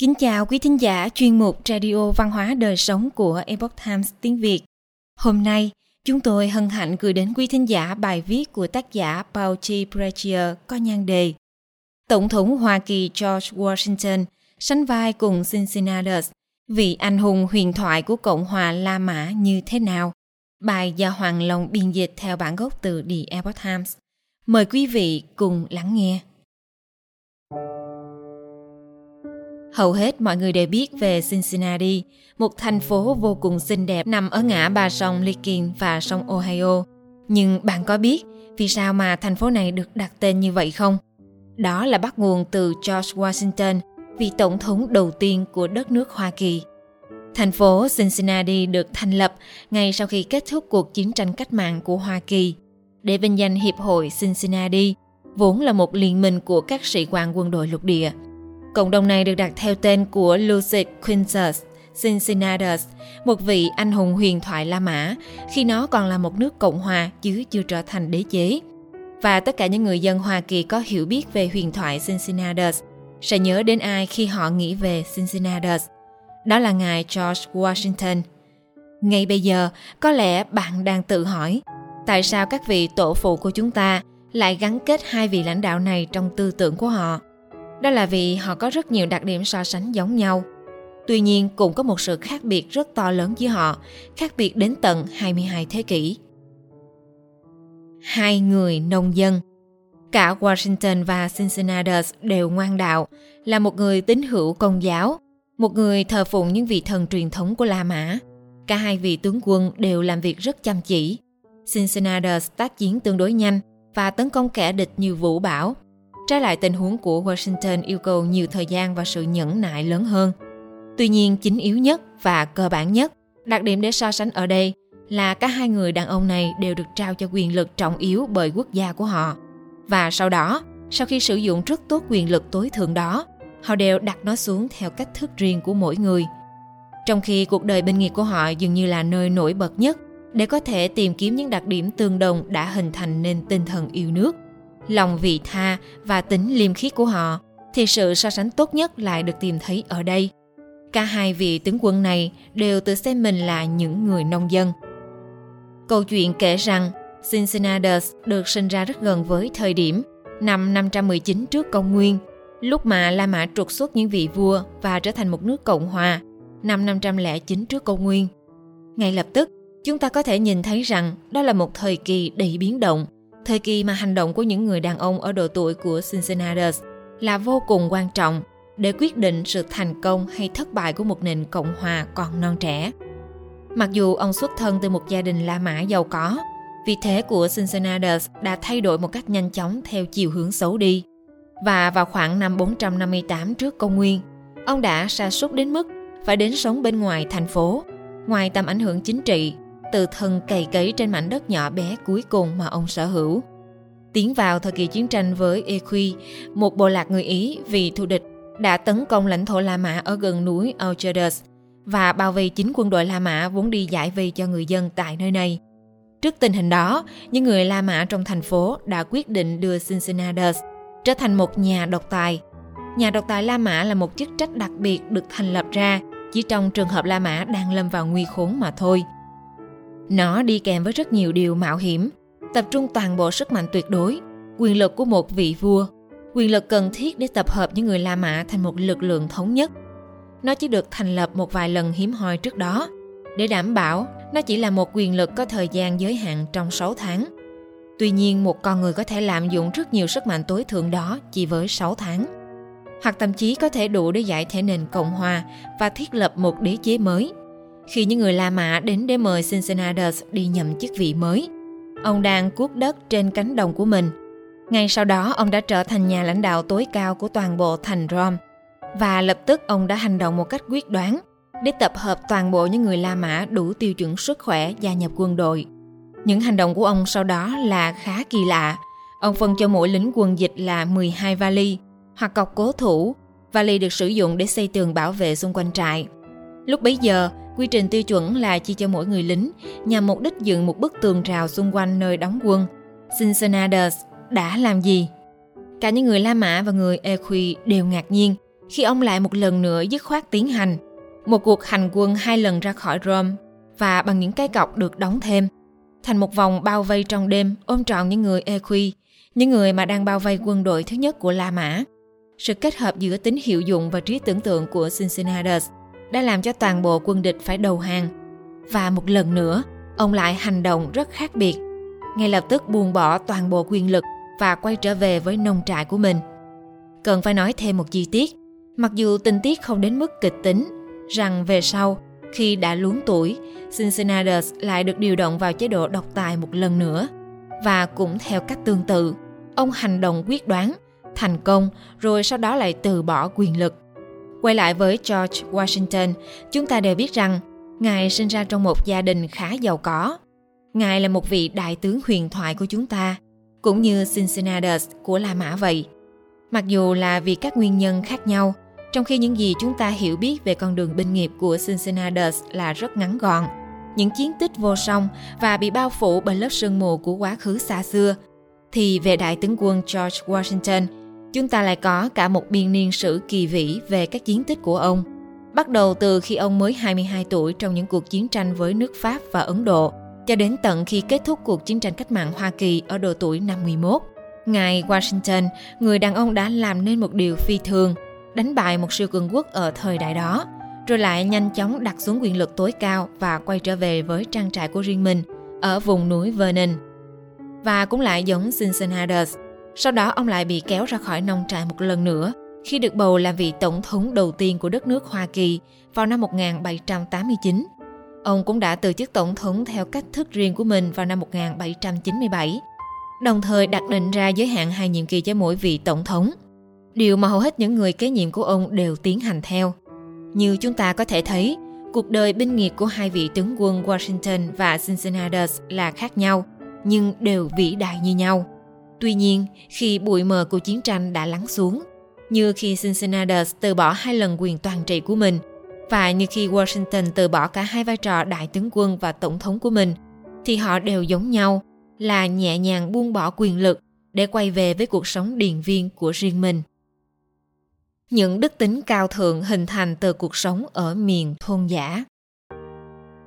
Kính chào quý thính giả chuyên mục Radio Văn hóa Đời Sống của Epoch Times tiếng Việt. Hôm nay, chúng tôi hân hạnh gửi đến quý thính giả bài viết của tác giả Paul G. Precier có nhan đề Tổng thống Hoa Kỳ George Washington sánh vai cùng Cincinnatus, vị anh hùng huyền thoại của Cộng hòa La Mã như thế nào? Bài do Hoàng Long biên dịch theo bản gốc từ The Epoch Times. Mời quý vị cùng lắng nghe. Hầu hết mọi người đều biết về Cincinnati, một thành phố vô cùng xinh đẹp nằm ở ngã ba sông Licking và sông Ohio. Nhưng bạn có biết vì sao mà thành phố này được đặt tên như vậy không? Đó là bắt nguồn từ George Washington, vị tổng thống đầu tiên của đất nước Hoa Kỳ. Thành phố Cincinnati được thành lập ngay sau khi kết thúc cuộc chiến tranh cách mạng của Hoa Kỳ để vinh danh Hiệp hội Cincinnati, vốn là một liên minh của các sĩ quan quân đội lục địa. Cộng đồng này được đặt theo tên của Lucius Quinctius Cincinnatus, một vị anh hùng huyền thoại La Mã, khi nó còn là một nước cộng hòa chứ chưa trở thành đế chế. Và tất cả những người dân Hoa Kỳ có hiểu biết về huyền thoại Cincinnatus sẽ nhớ đến ai khi họ nghĩ về Cincinnatus? Đó là ngài George Washington. Ngay bây giờ, có lẽ bạn đang tự hỏi, tại sao các vị tổ phụ của chúng ta lại gắn kết hai vị lãnh đạo này trong tư tưởng của họ? Đó là vì họ có rất nhiều đặc điểm so sánh giống nhau. Tuy nhiên, cũng có một sự khác biệt rất to lớn giữa họ, khác biệt đến tận 22 thế kỷ. Hai người nông dân. Cả Washington và Cincinnatus đều ngoan đạo, là một người tín hữu công giáo, một người thờ phụng những vị thần truyền thống của La Mã. Cả hai vị tướng quân đều làm việc rất chăm chỉ. Cincinnatus tác chiến tương đối nhanh và tấn công kẻ địch như vũ bão. Trái lại, tình huống của Washington yêu cầu nhiều thời gian và sự nhẫn nại lớn hơn. Tuy nhiên, chính yếu nhất và cơ bản nhất, đặc điểm để so sánh ở đây là cả hai người đàn ông này đều được trao cho quyền lực trọng yếu bởi quốc gia của họ. Và sau đó, sau khi sử dụng rất tốt quyền lực tối thượng đó, họ đều đặt nó xuống theo cách thức riêng của mỗi người. Trong khi cuộc đời binh nghiệp của họ dường như là nơi nổi bật nhất để có thể tìm kiếm những đặc điểm tương đồng đã hình thành nên tinh thần yêu nước, lòng vị tha và tính liêm khiết của họ, thì sự so sánh tốt nhất lại được tìm thấy ở đây. Cả hai vị tướng quân này đều tự xem mình là những người nông dân. Câu chuyện kể rằng Cincinnatus được sinh ra rất gần với thời điểm năm 519 trước công nguyên, lúc mà La Mã trục xuất những vị vua và trở thành một nước cộng hòa năm 509 trước công nguyên. Ngay lập tức, chúng ta có thể nhìn thấy rằng đó là một thời kỳ đầy biến động, thời kỳ mà hành động của những người đàn ông ở độ tuổi của Cincinnatus là vô cùng quan trọng để quyết định sự thành công hay thất bại của một nền cộng hòa còn non trẻ. Mặc dù ông xuất thân từ một gia đình La Mã giàu có, vị thế của Cincinnatus đã thay đổi một cách nhanh chóng theo chiều hướng xấu đi. Và vào khoảng năm 458 trước công nguyên, ông đã sa sút đến mức phải đến sống bên ngoài thành phố, ngoài tầm ảnh hưởng chính trị, tự thân cày cấy trên mảnh đất nhỏ bé cuối cùng mà ông sở hữu. Tiến vào thời kỳ chiến tranh với Equi, một bộ lạc người Ý vì thù địch đã tấn công lãnh thổ La Mã ở gần núi Agerdas và bao vây chính quân đội La Mã vốn đi giải vây cho người dân tại nơi này. Trước tình hình đó, những người La Mã trong thành phố đã quyết định đưa Cincinnatus trở thành một nhà độc tài. Nhà độc tài La Mã là một chức trách đặc biệt được thành lập ra chỉ trong trường hợp La Mã đang lâm vào nguy khốn mà thôi. Nó đi kèm với rất nhiều điều mạo hiểm, tập trung toàn bộ sức mạnh tuyệt đối, quyền lực của một vị vua, quyền lực cần thiết để tập hợp những người La Mã thành một lực lượng thống nhất. Nó chỉ được thành lập một vài lần hiếm hoi trước đó, để đảm bảo nó chỉ là một quyền lực có thời gian giới hạn trong 6 tháng. Tuy nhiên, một con người có thể lạm dụng rất nhiều sức mạnh tối thượng đó chỉ với 6 tháng, hoặc thậm chí có thể đủ để giải thể nền Cộng Hòa và thiết lập một đế chế mới. Khi những người La Mã đến để mời Cincinnatus đi nhậm chức vị mới, ông đang cuốc đất trên cánh đồng của mình. Ngay sau đó, ông đã trở thành nhà lãnh đạo tối cao của toàn bộ thành Rome. Và lập tức ông đã hành động một cách quyết đoán để tập hợp toàn bộ những người La Mã đủ tiêu chuẩn sức khỏe gia nhập quân đội. Những hành động của ông sau đó là khá kỳ lạ. Ông phân cho mỗi lính quân dịch là 12 vali, hoặc cọc cố thủ. Vali được sử dụng để xây tường bảo vệ xung quanh trại. Lúc bấy giờ, quy trình tiêu chuẩn là chia cho mỗi người lính nhằm mục đích dựng một bức tường rào xung quanh nơi đóng quân. Cincinnatus đã làm gì? Cả những người La Mã và người Equi đều ngạc nhiên khi ông lại một lần nữa dứt khoát tiến hành một cuộc hành quân 2 lần ra khỏi Rome và bằng những cái cọc được đóng thêm, thành một vòng bao vây trong đêm ôm trọn những người Equi, những người mà đang bao vây quân đội thứ nhất của La Mã. Sự kết hợp giữa tính hiệu dụng và trí tưởng tượng của Cincinnatus đã làm cho toàn bộ quân địch phải đầu hàng. Và một lần nữa, ông lại hành động rất khác biệt, ngay lập tức buông bỏ toàn bộ quyền lực và quay trở về với nông trại của mình. Cần phải nói thêm một chi tiết, mặc dù tình tiết không đến mức kịch tính, rằng về sau, khi đã luống tuổi, Cincinnatus lại được điều động vào chế độ độc tài một lần nữa. Và cũng theo cách tương tự, ông hành động quyết đoán, thành công, rồi sau đó lại từ bỏ quyền lực. Quay lại với George Washington, chúng ta đều biết rằng Ngài sinh ra trong một gia đình khá giàu có. Ngài là một vị đại tướng huyền thoại của chúng ta, cũng như Cincinnatus của La Mã vậy. Mặc dù là vì các nguyên nhân khác nhau, trong khi những gì chúng ta hiểu biết về con đường binh nghiệp của Cincinnatus là rất ngắn gọn, những chiến tích vô song và bị bao phủ bởi lớp sương mù của quá khứ xa xưa, thì về đại tướng quân George Washington, chúng ta lại có cả một biên niên sử kỳ vĩ về các chiến tích của ông, bắt đầu từ khi ông mới 22 tuổi trong những cuộc chiến tranh với nước Pháp và Ấn Độ, cho đến tận khi kết thúc cuộc chiến tranh cách mạng Hoa Kỳ ở độ tuổi 51. Ngài Washington, người đàn ông đã làm nên một điều phi thường, đánh bại một siêu cường quốc ở thời đại đó, rồi lại nhanh chóng đặt xuống quyền lực tối cao và quay trở về với trang trại của riêng mình ở vùng núi Vernon. Và cũng lại giống Cincinnatus, sau đó ông lại bị kéo ra khỏi nông trại một lần nữa khi được bầu làm vị tổng thống đầu tiên của đất nước Hoa Kỳ vào năm 1789. Ông cũng đã từ chức tổng thống theo cách thức riêng của mình vào năm 1797, đồng thời đặt định ra giới hạn 2 nhiệm kỳ cho mỗi vị tổng thống, điều mà hầu hết những người kế nhiệm của ông đều tiến hành theo. Như chúng ta có thể thấy, cuộc đời binh nghiệp của 2 vị tướng quân Washington và Cincinnatus là khác nhau, nhưng đều vĩ đại như nhau. Tuy nhiên, khi bụi mờ của chiến tranh đã lắng xuống, như khi Cincinnatus từ bỏ 2 lần quyền toàn trị của mình, và như khi Washington từ bỏ cả 2 vai trò đại tướng quân và tổng thống của mình, thì họ đều giống nhau, là nhẹ nhàng buông bỏ quyền lực để quay về với cuộc sống điển viên của riêng mình. Những đức tính cao thượng hình thành từ cuộc sống ở miền thôn dã.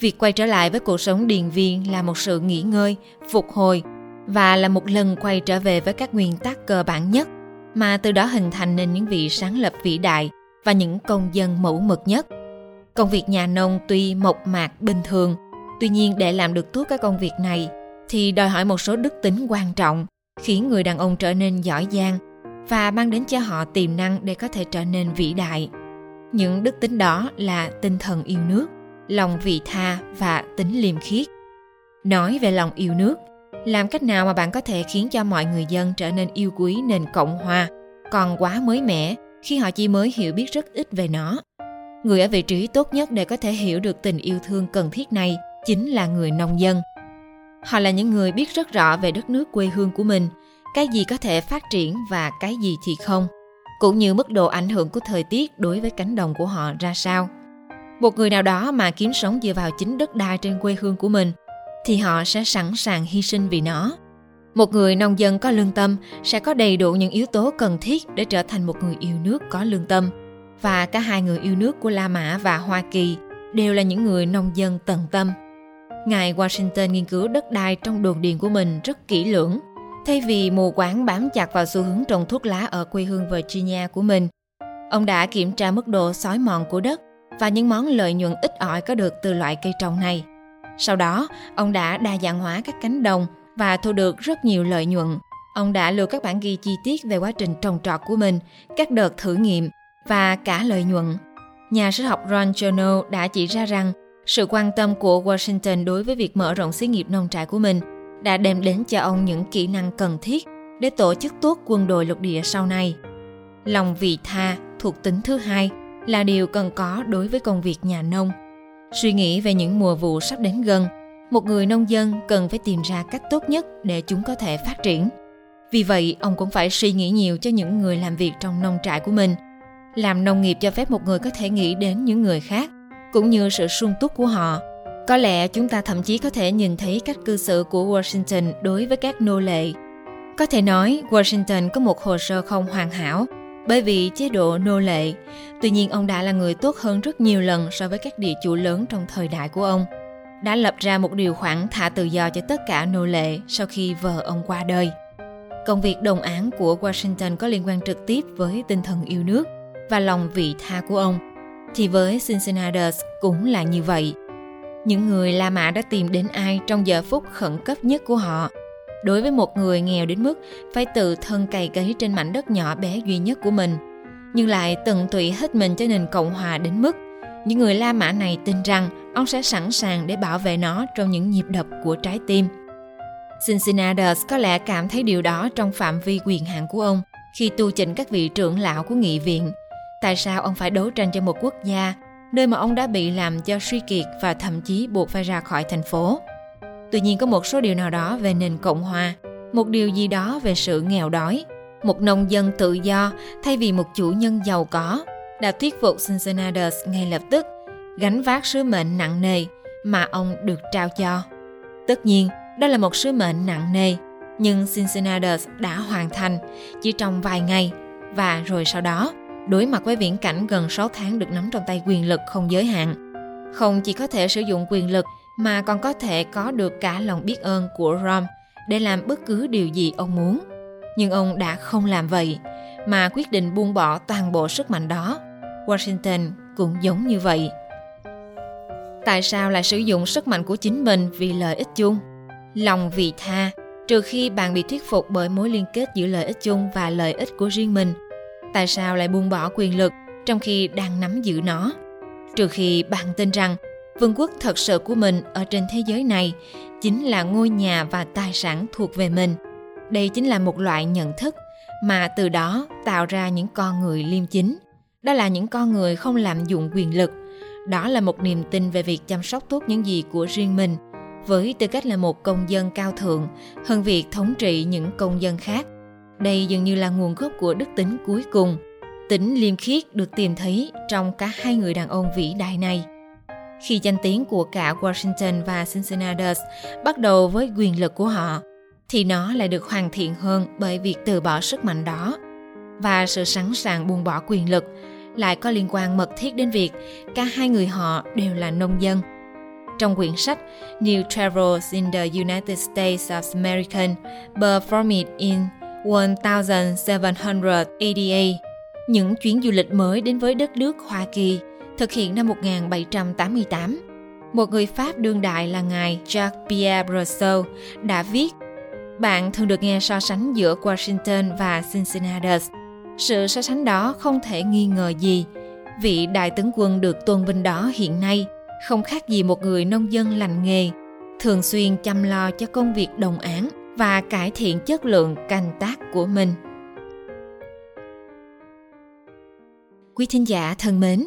Việc quay trở lại với cuộc sống điển viên là một sự nghỉ ngơi, phục hồi và là một lần quay trở về với các nguyên tắc cơ bản nhất, mà từ đó hình thành nên những vị sáng lập vĩ đại và những công dân mẫu mực nhất. Công việc nhà nông tuy mộc mạc bình thường, tuy nhiên để làm được tốt các công việc này thì đòi hỏi một số đức tính quan trọng, khiến người đàn ông trở nên giỏi giang và mang đến cho họ tiềm năng để có thể trở nên vĩ đại. Những đức tính đó là tinh thần yêu nước, lòng vị tha và tính liêm khiết. Nói về lòng yêu nước, làm cách nào mà bạn có thể khiến cho mọi người dân trở nên yêu quý nền Cộng hòa còn quá mới mẻ khi họ chỉ mới hiểu biết rất ít về nó. Người ở vị trí tốt nhất để có thể hiểu được tình yêu thương cần thiết này chính là người nông dân. Họ là những người biết rất rõ về đất nước quê hương của mình, cái gì có thể phát triển và cái gì thì không, cũng như mức độ ảnh hưởng của thời tiết đối với cánh đồng của họ ra sao. Một người nào đó mà kiếm sống dựa vào chính đất đai trên quê hương của mình thì họ sẽ sẵn sàng hy sinh vì nó. Một người nông dân có lương tâm sẽ có đầy đủ những yếu tố cần thiết để trở thành một người yêu nước có lương tâm. Và cả 2 người yêu nước của La Mã và Hoa Kỳ đều là những người nông dân tận tâm. Ngài Washington nghiên cứu đất đai trong đồn điền của mình rất kỹ lưỡng. Thay vì mù quáng bám chặt vào xu hướng trồng thuốc lá ở quê hương Virginia của mình, ông đã kiểm tra mức độ xói mòn của đất và những món lợi nhuận ít ỏi có được từ loại cây trồng này. Sau đó, ông đã đa dạng hóa các cánh đồng và thu được rất nhiều lợi nhuận. Ông đã lưu các bản ghi chi tiết về quá trình trồng trọt của mình, các đợt thử nghiệm và cả lợi nhuận. Nhà sử học Ron Chernow đã chỉ ra rằng sự quan tâm của Washington đối với việc mở rộng xí nghiệp nông trại của mình đã đem đến cho ông những kỹ năng cần thiết để tổ chức tốt quân đội lục địa sau này. Lòng vị tha thuộc tính thứ 2 là điều cần có đối với công việc nhà nông. Suy nghĩ về những mùa vụ sắp đến gần, một người nông dân cần phải tìm ra cách tốt nhất để chúng có thể phát triển. Vì vậy, ông cũng phải suy nghĩ nhiều cho những người làm việc trong nông trại của mình. Làm nông nghiệp cho phép một người có thể nghĩ đến những người khác, cũng như sự sung túc của họ. Có lẽ chúng ta thậm chí có thể nhìn thấy cách cư xử của Washington đối với các nô lệ. Có thể nói, Washington có một hồ sơ không hoàn hảo, bởi vì chế độ nô lệ. Tuy nhiên, ông đã là người tốt hơn rất nhiều lần so với các địa chủ lớn trong thời đại của ông. Đã lập ra một điều khoản thả tự do cho tất cả nô lệ sau khi vợ ông qua đời. Công việc đồng áng của Washington có liên quan trực tiếp với tinh thần yêu nước và lòng vị tha của ông. Thì với Cincinnatus cũng là như vậy. Những người La Mã đã tìm đến ai trong giờ phút khẩn cấp nhất của họ? Đối với một người nghèo đến mức phải tự thân cày cấy trên mảnh đất nhỏ bé duy nhất của mình, nhưng lại tận tụy hết mình cho nền Cộng hòa đến mức những người La Mã này tin rằng ông sẽ sẵn sàng để bảo vệ nó trong những nhịp đập của trái tim. Cincinnatus có lẽ cảm thấy điều đó trong phạm vi quyền hạn của ông khi tu chỉnh các vị trưởng lão của nghị viện. Tại sao ông phải đấu tranh cho một quốc gia, nơi mà ông đã bị làm cho suy kiệt và thậm chí buộc phải ra khỏi thành phố? Tuy nhiên, có một số điều nào đó về nền Cộng hòa, một điều gì đó về sự nghèo đói, một nông dân tự do thay vì một chủ nhân giàu có, đã thuyết phục Cincinnatus ngay lập tức gánh vác sứ mệnh nặng nề mà ông được trao cho. Tất nhiên, đó là một sứ mệnh nặng nề, nhưng Cincinnatus đã hoàn thành chỉ trong vài ngày, và rồi sau đó, đối mặt với viễn cảnh gần 6 tháng được nắm trong tay quyền lực không giới hạn, không chỉ có thể sử dụng quyền lực mà còn có thể có được cả lòng biết ơn của Rome để làm bất cứ điều gì ông muốn. Nhưng ông đã không làm vậy, mà quyết định buông bỏ toàn bộ sức mạnh đó. Washington cũng giống như vậy. Tại sao lại sử dụng sức mạnh của chính mình vì lợi ích chung? Lòng vị tha, trừ khi bạn bị thuyết phục bởi mối liên kết giữa lợi ích chung và lợi ích của riêng mình. Tại sao lại buông bỏ quyền lực trong khi đang nắm giữ nó? Trừ khi bạn tin rằng vương quốc thật sự của mình ở trên thế giới này chính là ngôi nhà và tài sản thuộc về mình. Đây chính là một loại nhận thức mà từ đó tạo ra những con người liêm chính. Đó là những con người không lạm dụng quyền lực. Đó là một niềm tin về việc chăm sóc tốt những gì của riêng mình, với tư cách là một công dân cao thượng hơn việc thống trị những công dân khác. Đây dường như là nguồn gốc của đức tính cuối cùng. Tính liêm khiết được tìm thấy trong cả hai người đàn ông vĩ đại này. Khi danh tiếng của cả Washington và Cincinnatus bắt đầu với quyền lực của họ, thì nó lại được hoàn thiện hơn bởi việc từ bỏ sức mạnh đó. Và sự sẵn sàng buông bỏ quyền lực lại có liên quan mật thiết đến việc cả hai người họ đều là nông dân. Trong quyển sách New Travels in the United States of America performed in 1788, những chuyến du lịch mới đến với đất nước Hoa Kỳ, thực hiện năm 1788. Một người Pháp đương đại là ngài Jacques-Pierre Brousseau đã viết: "Bạn thường được nghe so sánh giữa Washington và Cincinnatus. Sự so sánh đó không thể nghi ngờ gì. Vị đại tướng quân được tôn vinh đó hiện nay không khác gì một người nông dân lành nghề, thường xuyên chăm lo cho công việc đồng áng và cải thiện chất lượng canh tác của mình." Quý thính giả thân mến,